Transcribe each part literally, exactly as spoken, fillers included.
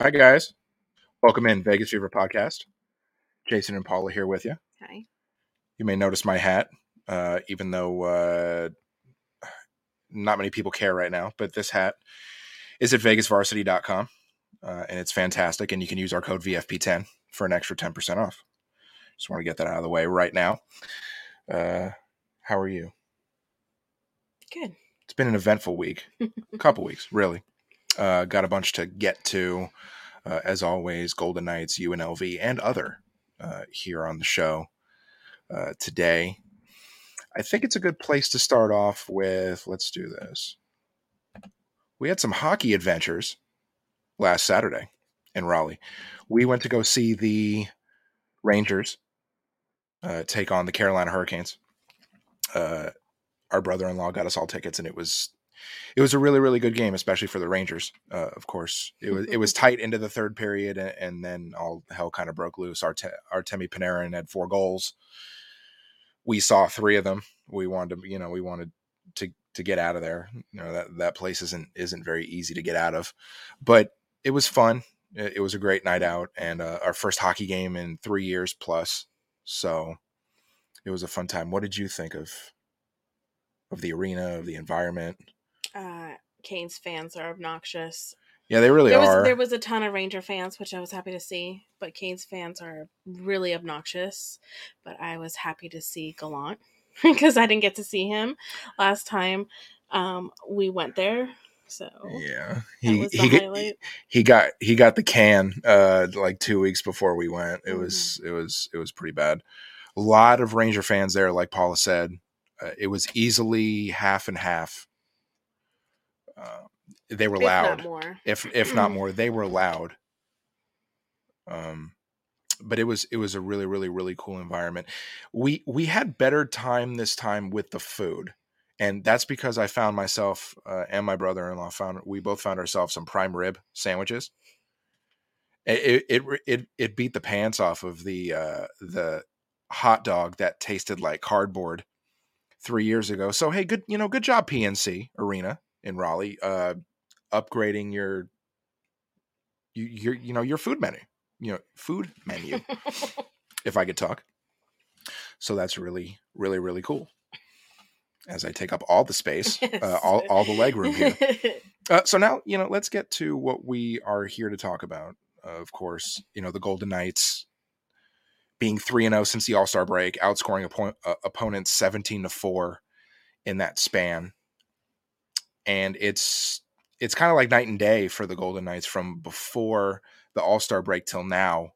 Hi, guys. Welcome in, Vegas Fever Podcast. Jason and Paula here with you. Hi. You may notice my hat, uh, even though uh, not many people care right now, but this hat is at Vegas Varsity dot com, uh, and it's fantastic, and you can use our code V F P ten for an extra ten percent off. Just want to get that out of the way right now. Uh, how are you? Good. It's been an eventful week. A couple weeks, really. Uh, got a bunch to get to, uh, as always, Golden Knights, U N L V, and other uh, here on the show uh, today. I think it's a good place to start off with, let's do this. We had some hockey adventures last Saturday in Raleigh. We went to go see the Rangers uh, take on the Carolina Hurricanes. Uh, our brother-in-law got us all tickets, and it was... It was a really, really good game, especially for the Rangers. Uh, of course, it was it was tight into the third period, and, and then all hell kind of broke loose. Arte- Artemi Panarin had four goals. We saw three of them. We wanted to, you know, we wanted to to get out of there. You know, that that place isn't isn't very easy to get out of, but it was fun. It, it was a great night out, and uh, our first hockey game in three years plus. So it was a fun time. What did you think of of the arena, of the environment? Uh, Canes fans are obnoxious. Yeah, they really there was, are. There was a ton of Ranger fans, which I was happy to see, but Canes fans are really obnoxious. But I was happy to see Gallant because I didn't get to see him last time um, we went there. So yeah, he that was the he, highlight. he got he got the can uh, like two weeks before we went. It mm-hmm. was it was it was pretty bad. A lot of Ranger fans there, like Paula said. Uh, it was easily half and half. Uh, they were loud, if not more. if if not more, they were loud. Um, but it was it was a really really really cool environment. We we had better time this time with the food, and that's because I found myself uh, and my brother-in-law found we both found ourselves some prime rib sandwiches. It it it it, it beat the pants off of the uh, the hot dog that tasted like cardboard three years ago. So hey, good you know good job P N C Arena. In Raleigh, uh, upgrading your, your, you know, your food menu, you know, food menu, if I could talk. So that's really, really, really cool. As I take up all the space, yes. uh, all, all the leg room here. uh, so now, you know, let's get to what we are here to talk about. Uh, of course, you know, the Golden Knights being three and oh since the All-Star break, outscoring oppo- uh, opponents seventeen to four in that span. And it's it's kind of like night and day for the Golden Knights from before the All-Star break till now.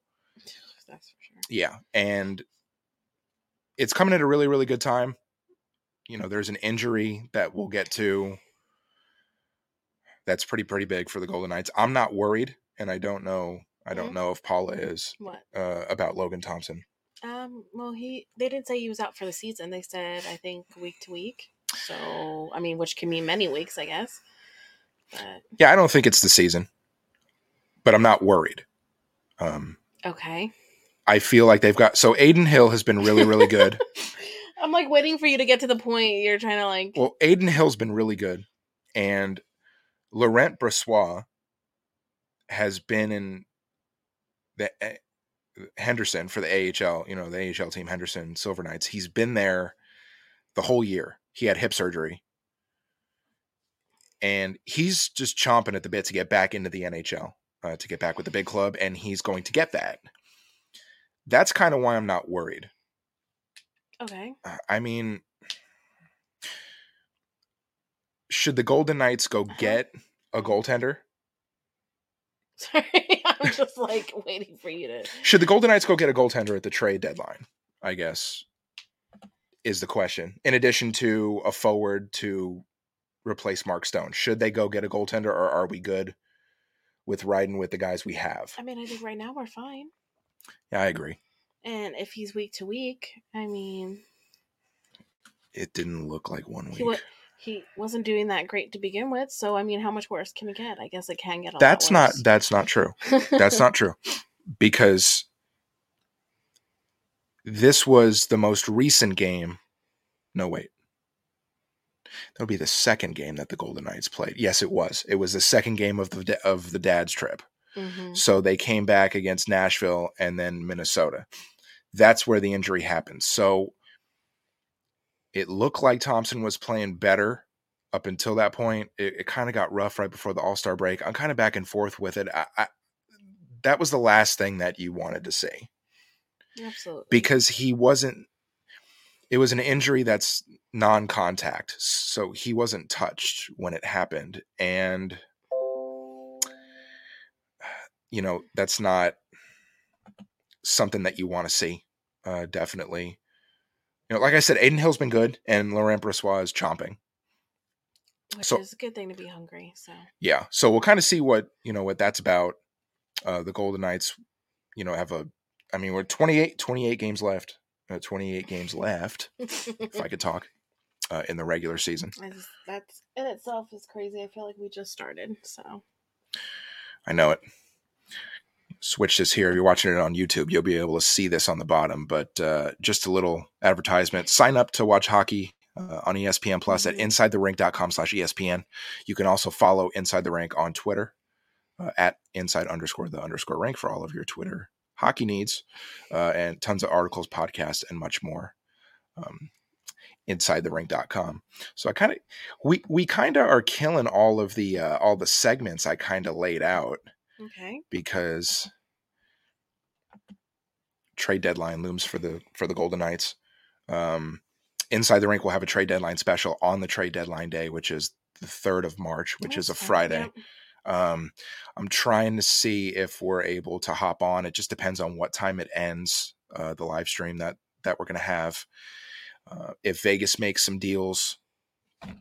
That's for sure. Yeah, and it's coming at a really, really good time. You know, there's an injury that we'll get to that's pretty, pretty big for the Golden Knights. I'm not worried, and I don't know I don't mm-hmm. know if Paula is what? Uh, about Logan Thompson. Um, well, he they didn't say he was out for the season. They said, I think, week to week. So, I mean, which can mean many weeks, I guess. But... Yeah, I don't think it's the season, but I'm not worried. Um, okay. I feel like they've got... So, Aiden Hill has been really, really good. I'm, like, waiting for you to get to the point you're trying to, like... Well, Aiden Hill's been really good, and Laurent Brossoit has been in the uh, Henderson for the A H L, you know, the A H L team, Henderson Silver Knights. He's been there the whole year. He had hip surgery, and he's just chomping at the bit to get back into the N H L, uh, to get back with the big club, and he's going to get that. That's kind of why I'm not worried. Okay. I mean, should the Golden Knights go get a goaltender? Sorry, I'm just like waiting for you to... Should the Golden Knights go get a goaltender at the trade deadline, I guess? Is the question, in addition to a forward to replace Mark Stone. Should they go get a goaltender, or are we good with riding with the guys we have? I mean, I think right now we're fine. Yeah, I agree. And if he's week to week, I mean... It didn't look like one week. He, wa- he wasn't doing that great to begin with, so I mean, how much worse can it get? I guess it can get a that's lot worse. Not, that's not true. That's not true. Because... This was the most recent game. No, wait. That'll be the second game that the Golden Knights played. Yes, it was. It was the second game of the of the dad's trip. Mm-hmm. So they came back against Nashville and then Minnesota. That's where the injury happened. So it looked like Thompson was playing better up until that point. It, it kind of got rough right before the All-Star break. I'm kind of back and forth with it. I, I, that was the last thing that you wanted to see. Absolutely. Because he wasn't – it was an injury that's non-contact. So he wasn't touched when it happened. And, you know, that's not something that you want to see, uh, definitely. You know, like I said, Aiden Hill's been good, and Laurent Brossoit is chomping. Which so, is a good thing to be hungry. So yeah, so we'll kind of see what, you know, what that's about. Uh, the Golden Knights, you know, have a, I mean, we're twenty-eight, twenty-eight games left, uh, twenty-eight games left, if I could talk, uh, in the regular season. Just, that's in itself is crazy. I feel like we just started, so. I know it. Switch this here. If you're watching it on YouTube, you'll be able to see this on the bottom, but uh, just a little advertisement. Sign up to watch hockey uh, on E S P N Plus mm-hmm. at inside the rink dot com slash E S P N. You can also follow Inside the Rink on Twitter uh, at inside underscore the underscore rink for all of your Twitter hockey needs uh, and tons of articles, podcasts, and much more. Um, inside the rink dot com. So I kind of, we, we kind of are killing all of the, uh, all the segments I kind of laid out. Okay. Because trade deadline looms for the for the Golden Knights. Um, Inside the Rink will have a trade deadline special on the trade deadline day, which is the third of March, which That's is a Friday. Yep. Um, I'm trying to see if we're able to hop on. It just depends on what time it ends, uh, the live stream that that we're going to have. Uh, if Vegas makes some deals,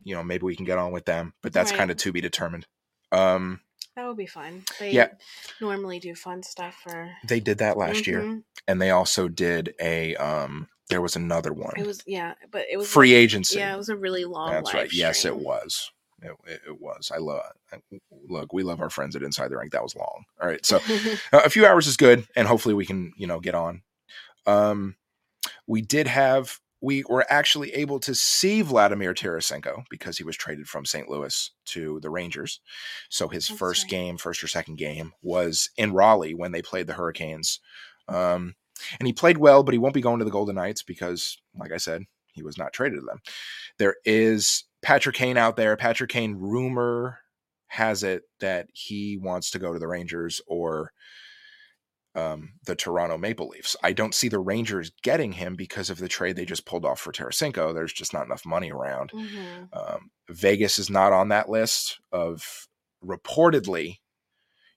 you know, maybe we can get on with them. But that's right. Kind of to be determined. Um, That would be fun. They yeah. normally do fun stuff. For They did that last mm-hmm. year. And they also did a, um, there was another one. It was, yeah, but it was. Free like, agency. Yeah, it was a really long That's live right. Stream. Yes, it was. It, it, it was. I love, I, look, we love our friends at Inside the Rink. That was long. All right. So a few hours is good. And hopefully we can, you know, get on. Um, we did have, we were actually able to see Vladimir Tarasenko because he was traded from Saint Louis to the Rangers. So his That's first right. game, first or second game, was in Raleigh when they played the Hurricanes. Um, and he played well, but he won't be going to the Golden Knights because, like I said, he was not traded to them. There is Patrick Kane out there. Patrick Kane, rumor has it that he wants to go to the Rangers or Um, the Toronto Maple Leafs. I don't see the Rangers getting him because of the trade they just pulled off for Tarasenko. There's just not enough money around. Mm-hmm. Um, Vegas is not on that list of reportedly,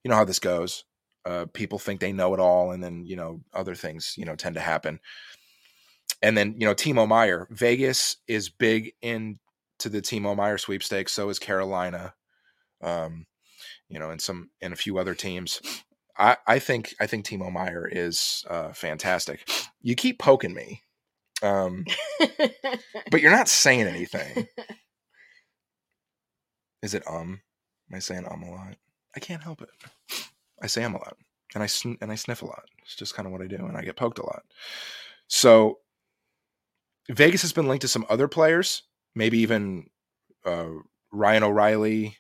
you know how this goes. Uh, people think they know it all. And then, you know, other things, you know, tend to happen. And then, you know, Timo Meier, Vegas is big into the Timo Meier sweepstakes. So is Carolina, um, you know, and some, and a few other teams. I, I think I think Timo Meier is uh, fantastic. You keep poking me, um, but you're not saying anything. Is it um? Am I saying um a lot? I can't help it. I say um a lot, and I sn- and I sniff a lot. It's just kind of what I do, and I get poked a lot. So Vegas has been linked to some other players, maybe even uh, Ryan O'Reilly,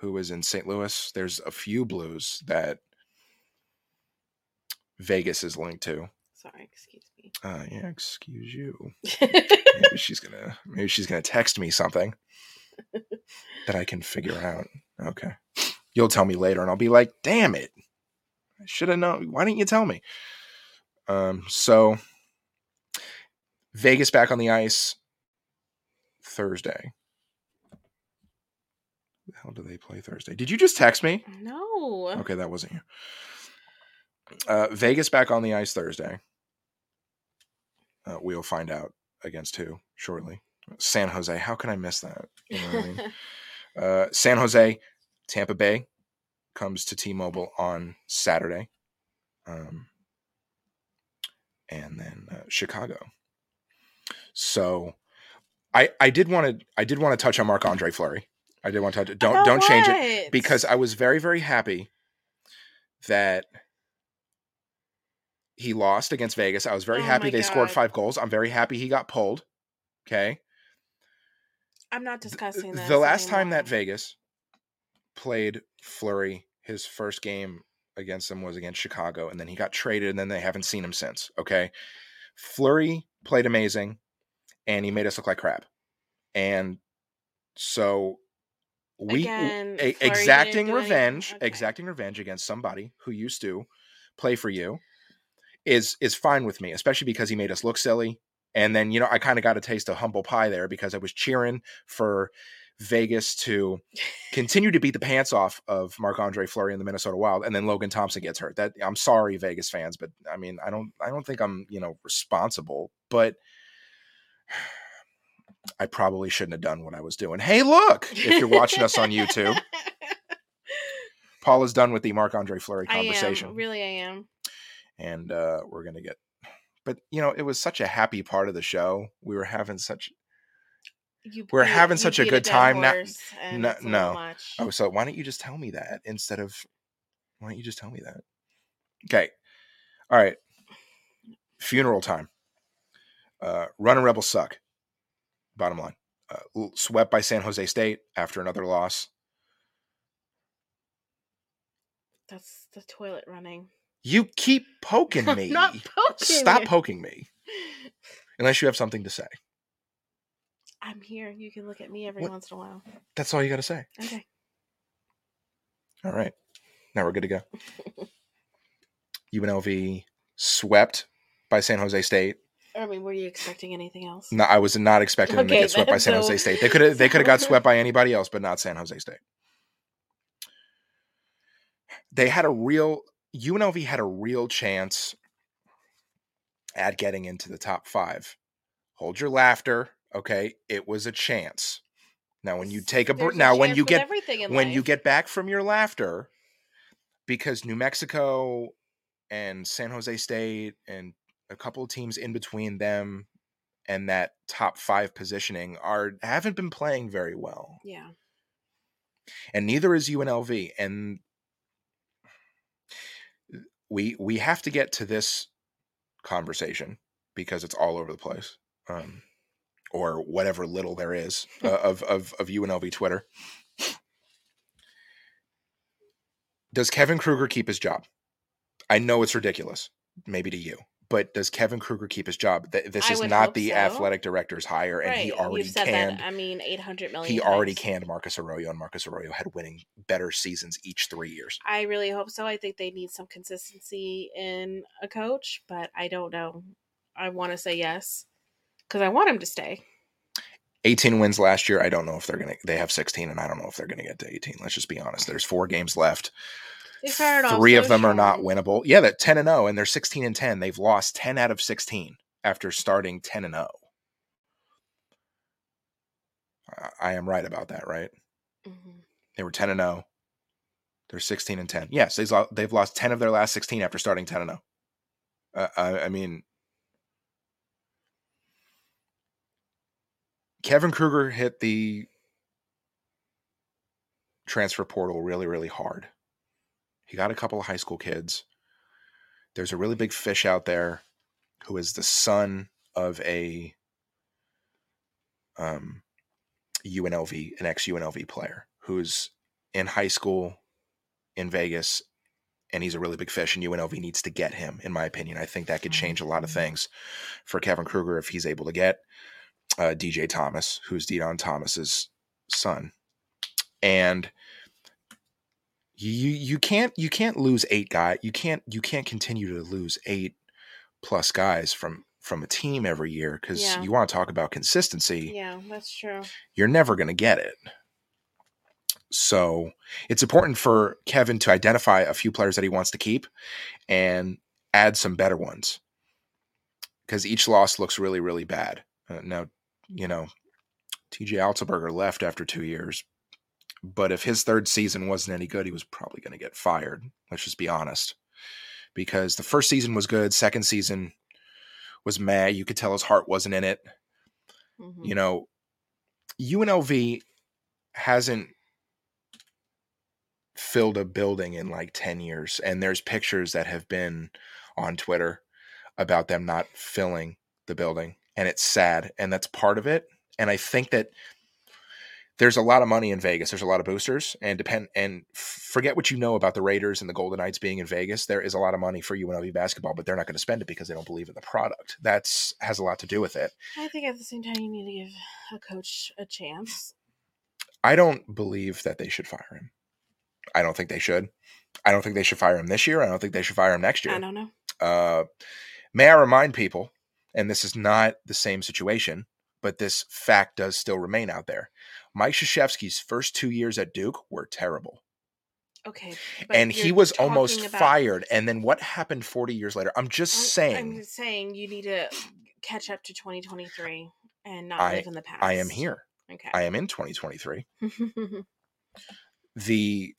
who is in Saint Louis. There's a few Blues that Vegas is linked to. Sorry, excuse me. Uh, yeah, excuse you. maybe she's gonna maybe she's gonna text me something that I can figure out. Okay, you'll tell me later, and I'll be like, "Damn it, I should have known. Why didn't you tell me?" Um, so Vegas back on the ice Thursday. The hell do they play Thursday? Did you just text me? No. Okay, that wasn't you. Uh, Vegas back on the ice Thursday. Uh, we'll find out against who shortly. San Jose. How can I miss that? You know what I mean? uh, San Jose, Tampa Bay comes to T-Mobile on Saturday. Um, and then uh, Chicago. So I, I did want to, I did want to touch on Marc-Andre Fleury. I did want to touch it. Don't, About don't what? change it because I was very, very happy that he lost against Vegas. I was very oh happy they God. scored five goals. I'm very happy he got pulled. Okay. I'm not discussing this. The last anymore. time that Vegas played Fleury, his first game against them was against Chicago, and then he got traded, and then they haven't seen him since. Okay. Fleury played amazing, and he made us look like crap. And so we Again, a, exacting revenge, okay. exacting revenge against somebody who used to play for you is, is fine with me, especially because he made us look silly. And then, you know, I kind of got a taste of humble pie there because I was cheering for Vegas to continue to beat the pants off of Marc-Andre Fleury and the Minnesota Wild. And then Logan Thompson gets hurt. That I'm sorry, Vegas fans, but I mean, I don't, I don't think I'm, you know, responsible, but I probably shouldn't have done what I was doing. Hey, look, if you're watching us on YouTube, Paul is done with the Marc-Andre Fleury conversation. I am, really, I am. And uh, we're going to get, but you know, it was such a happy part of the show. We were having such, you, we're you, having you such a good time now. No, no. Oh, so why don't you just tell me that instead of, why don't you just tell me that? Okay. All right. Funeral time. Uh, Runner Rebels suck. Bottom line, uh, swept by San Jose State after another loss. That's the toilet running. You keep poking me. I'm not poking. Stop you. poking me. Unless you have something to say. I'm here. You can look at me every what? once in a while. That's all you got to say. Okay. All right. Now we're good to go. U N L V swept by San Jose State. I mean, were you expecting anything else? No, I was not expecting them okay, to get swept by San so, Jose State. They could have they could have got swept by anybody else, but not San Jose State. They had a real U N L V had a real chance at getting into the top five. Hold your laughter, okay? It was a chance. Now, when you take a There's now a when you get when life. you get back from your laughter, because New Mexico and San Jose State and a couple of teams in between them and that top five positioning are haven't been playing very well. Yeah. And neither is U N L V. And we, we have to get to this conversation because it's all over the place, um, or whatever little there is uh, of, of, of U N L V Twitter. Does Kevin Kruger keep his job? I know it's ridiculous, maybe to you. But does Kevin Kruger keep his job? This is not the so. athletic director's hire, and right. he already You've said canned. That, I mean, eight hundred million. He times. already canned Marcus Arroyo, and Marcus Arroyo had winning better seasons each three years. I really hope so. I think they need some consistency in a coach, but I don't know. I want to say yes because I want him to stay. eighteen wins last year. I don't know if they're gonna. They have sixteen, and I don't know if they're gonna get to eighteen. Let's just be honest. There's four games left. Three of them strong. are not winnable. Yeah, that ten and oh, and they're sixteen and ten. They've lost ten out of sixteen after starting ten and oh. I am right about that, right? Mm-hmm. They were ten and oh. They're sixteen and ten. Yes, they've lost ten of their last sixteen after starting ten and oh. Uh, I, I mean, Kevin Kruger hit the transfer portal really, really hard. He got a couple of high school kids. There's a really big fish out there who is the son of a um, U N L V, an ex-U N L V player who's in high school in Vegas, and he's a really big fish, and U N L V needs to get him, in my opinion. I think that could change a lot of things for Kevin Kruger if he's able to get uh, D J Thomas, who's Deon Thomas's son. And You you can't you can't lose eight guys. You can't you can't continue to lose eight plus guys from from a team every year because yeah. you want to talk about consistency. Yeah, that's true. You're never going to get it. So it's important for Kevin to identify a few players that he wants to keep and add some better ones because each loss looks really really bad. Uh, now you know T J Altenberger left after two years. But if his third season wasn't any good, he was probably going to get fired. Let's just be honest. Because the first season was good. Second season was meh. You could tell his heart wasn't in it. Mm-hmm. You know, U N L V hasn't filled a building in like ten years. And there's pictures that have been on Twitter about them not filling the building. And it's sad. And that's part of it. And I think that there's a lot of money in Vegas. There's a lot of boosters, and depend and forget what you know about the Raiders and the Golden Knights being in Vegas. There is a lot of money for U N L V basketball, but they're not going to spend it because they don't believe in the product. That's has a lot to do with it. I think at the same time, you need to give a coach a chance. I don't believe that they should fire him. I don't think they should. I don't think they should fire him this year. I don't think they should fire him next year. I don't know. Uh, may I remind people, and this is not the same situation, but this fact does still remain out there. Mike Krzyzewski's first two years at Duke were terrible. Okay. And he was almost about... fired. And then what happened forty years later? I'm just I'm, saying. I'm saying you need to catch up to twenty twenty-three and not I, live in the past. I am here. Okay. I am in twenty twenty-three. The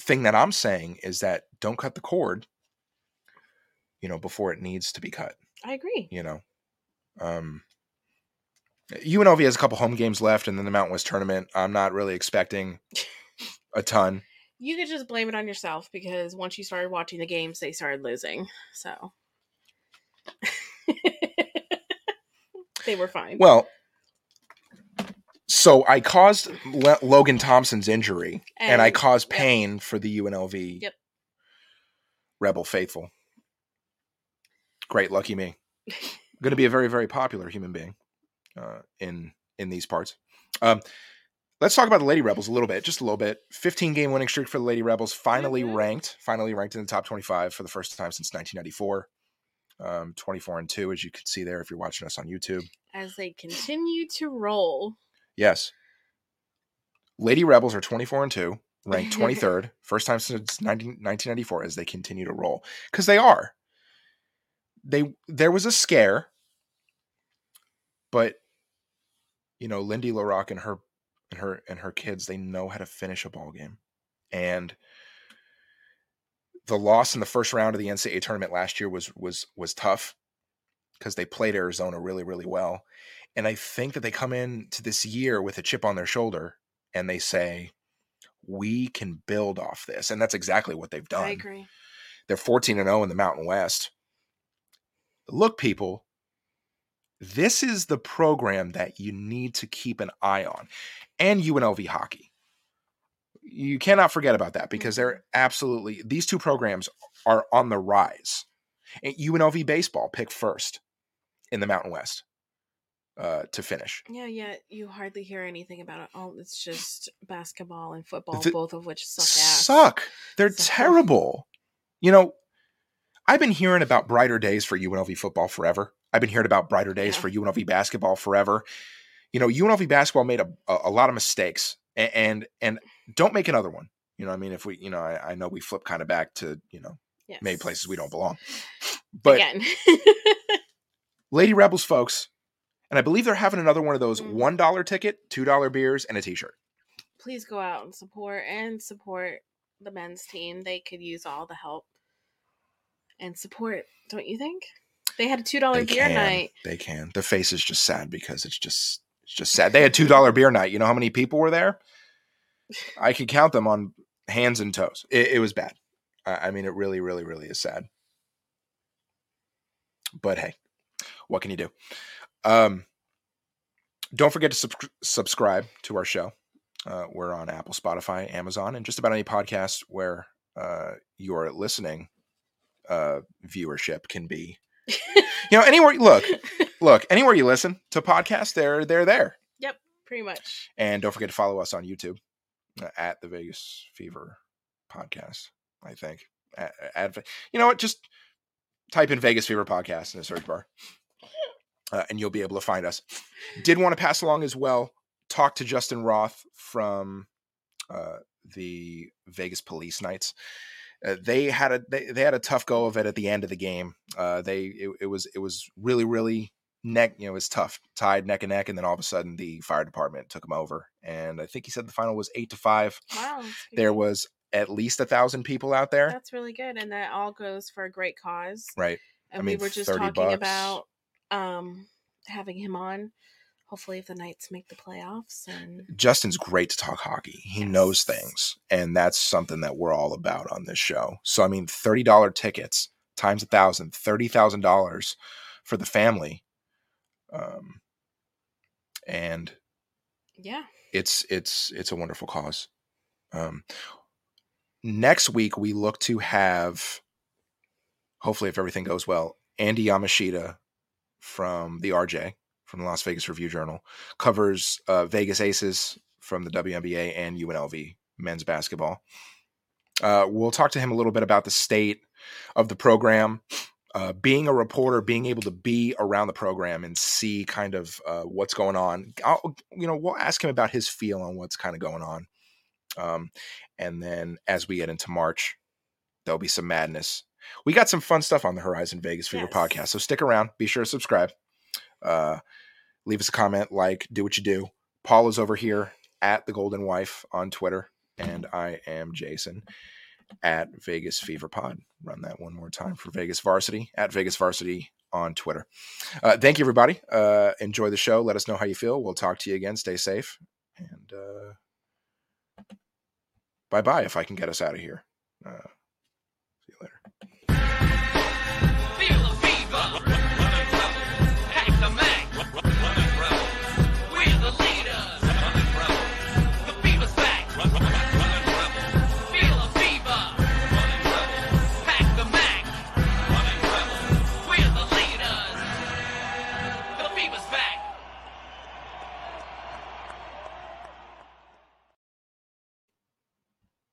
thing that I'm saying is that don't cut the cord, you know, before it needs to be cut. I agree. You know, um, U N L V has a couple home games left, and then the Mountain West tournament. I'm not really expecting a ton. You could just blame it on yourself because once you started watching the games, they started losing. So they were fine. Well, so I caused Le- Logan Thompson's injury, and, and I caused pain yep. for the U N L V yep. Rebel Faithful. Great, lucky me. Going to be a very, very popular human being uh, in in these parts. Um, let's talk about the Lady Rebels a little bit, just a little bit. fifteen-game winning streak for the Lady Rebels, finally okay. ranked, finally ranked in the top twenty-five for the first time since nineteen ninety-four. Um, twenty-four and two, as you can see there if you're watching us on YouTube. As they continue to roll. Yes. Lady Rebels are twenty-four and two, ranked twenty-third, first time since nineteen ninety-four, as they continue to roll. Because they are. They there was a scare, but you know, Lindy Larock and her and her and her kids, they know how to finish a ball game. And the loss in the first round of the N C double A tournament last year was was was tough because they played Arizona really, really well. And I think that they come in to this year with a chip on their shoulder and they say, we can build off this. And that's exactly what they've done. I agree. They're fourteen and oh in the Mountain West. Look, people, this is the program that you need to keep an eye on. And U N L V hockey. You cannot forget about that because they're absolutely – these two programs are on the rise. And U N L V baseball picked first in the Mountain West uh, to finish. Yeah, yeah. You hardly hear anything about it. Oh, it's just basketball and football, the, both of which suck ass. Suck. They're suck. terrible. You know – I've been hearing about brighter days for U N L V football forever. I've been hearing about brighter days yeah. for U N L V basketball forever. You know, U N L V basketball made a, a, a lot of mistakes, and, and and don't make another one. You know what I mean? If we, you know, I, I know we flip kind of back to, you know, yes. maybe places we don't belong. But again. Lady Rebels, folks, and I believe they're having another one of those mm-hmm. one dollar ticket, two dollar beers, and a t-shirt. Please go out and support and support the men's team. They could use all the help. And support, don't you think? They had a two dollar they beer can. night. They can. The face is just sad because it's just it's just sad. They had two dollar beer night. You know how many people were there? I could count them on hands and toes. It, it was bad. I, I mean, it really, really, really is sad. But hey, what can you do? Um, don't forget to sub- subscribe to our show. Uh, we're on Apple, Spotify, Amazon, and just about any podcast where uh, you are listening. Uh, viewership can be, you know, anywhere. Look, look, anywhere you listen to podcasts, they're they're there. Yep, pretty much. And don't forget to follow us on YouTube uh, at the Vegas Fever Podcast. I think, at, at, you know what? Just type in Vegas Fever Podcast in the search bar, uh, and you'll be able to find us. Did want to pass along as well. Talk to Justin Roth from uh, the Vegas Police Knights. Uh, they had a they, they had a tough go of it at the end of the game. Uh, they it, it was it was really really neck you know it was tough, tied neck and neck, and then all of a sudden the fire department took them over. And I think he said the final was eight to five. Wow, there good. was at least a thousand people out there. That's really good, and that all goes for a great cause, right? And I mean, we were just talking bucks. about um, having him on. Hopefully, if the Knights make the playoffs, and Justin's great to talk hockey. He yes. knows things, and that's something that we're all about on this show. So, I mean, thirty dollar tickets times a thousand, thirty thousand dollars for the family. Um, and yeah, it's it's it's a wonderful cause. Um, next week we look to have, hopefully if everything goes well, Andy Yamashita from the R J, from the Las Vegas Review Journal, covers uh, Vegas Aces from the W N B A and U N L V men's basketball. Uh, we'll talk to him a little bit about the state of the program, uh, being a reporter, being able to be around the program and see kind of uh, what's going on. I'll, you know, we'll ask him about his feel on what's kind of going on. Um, and then as we get into March, there'll be some madness. We got some fun stuff on the Horizon Vegas Fever yes. podcast. So stick around, be sure to subscribe, uh, leave us a comment, like, do what you do. Paul is over here at The Golden Wife on Twitter. And I am Jason at Vegas Fever Pod. Run that one more time for Vegas Varsity at Vegas Varsity on Twitter. Uh, thank you, everybody. Uh, enjoy the show. Let us know how you feel. We'll talk to you again. Stay safe. And uh, bye-bye if I can get us out of here. Uh,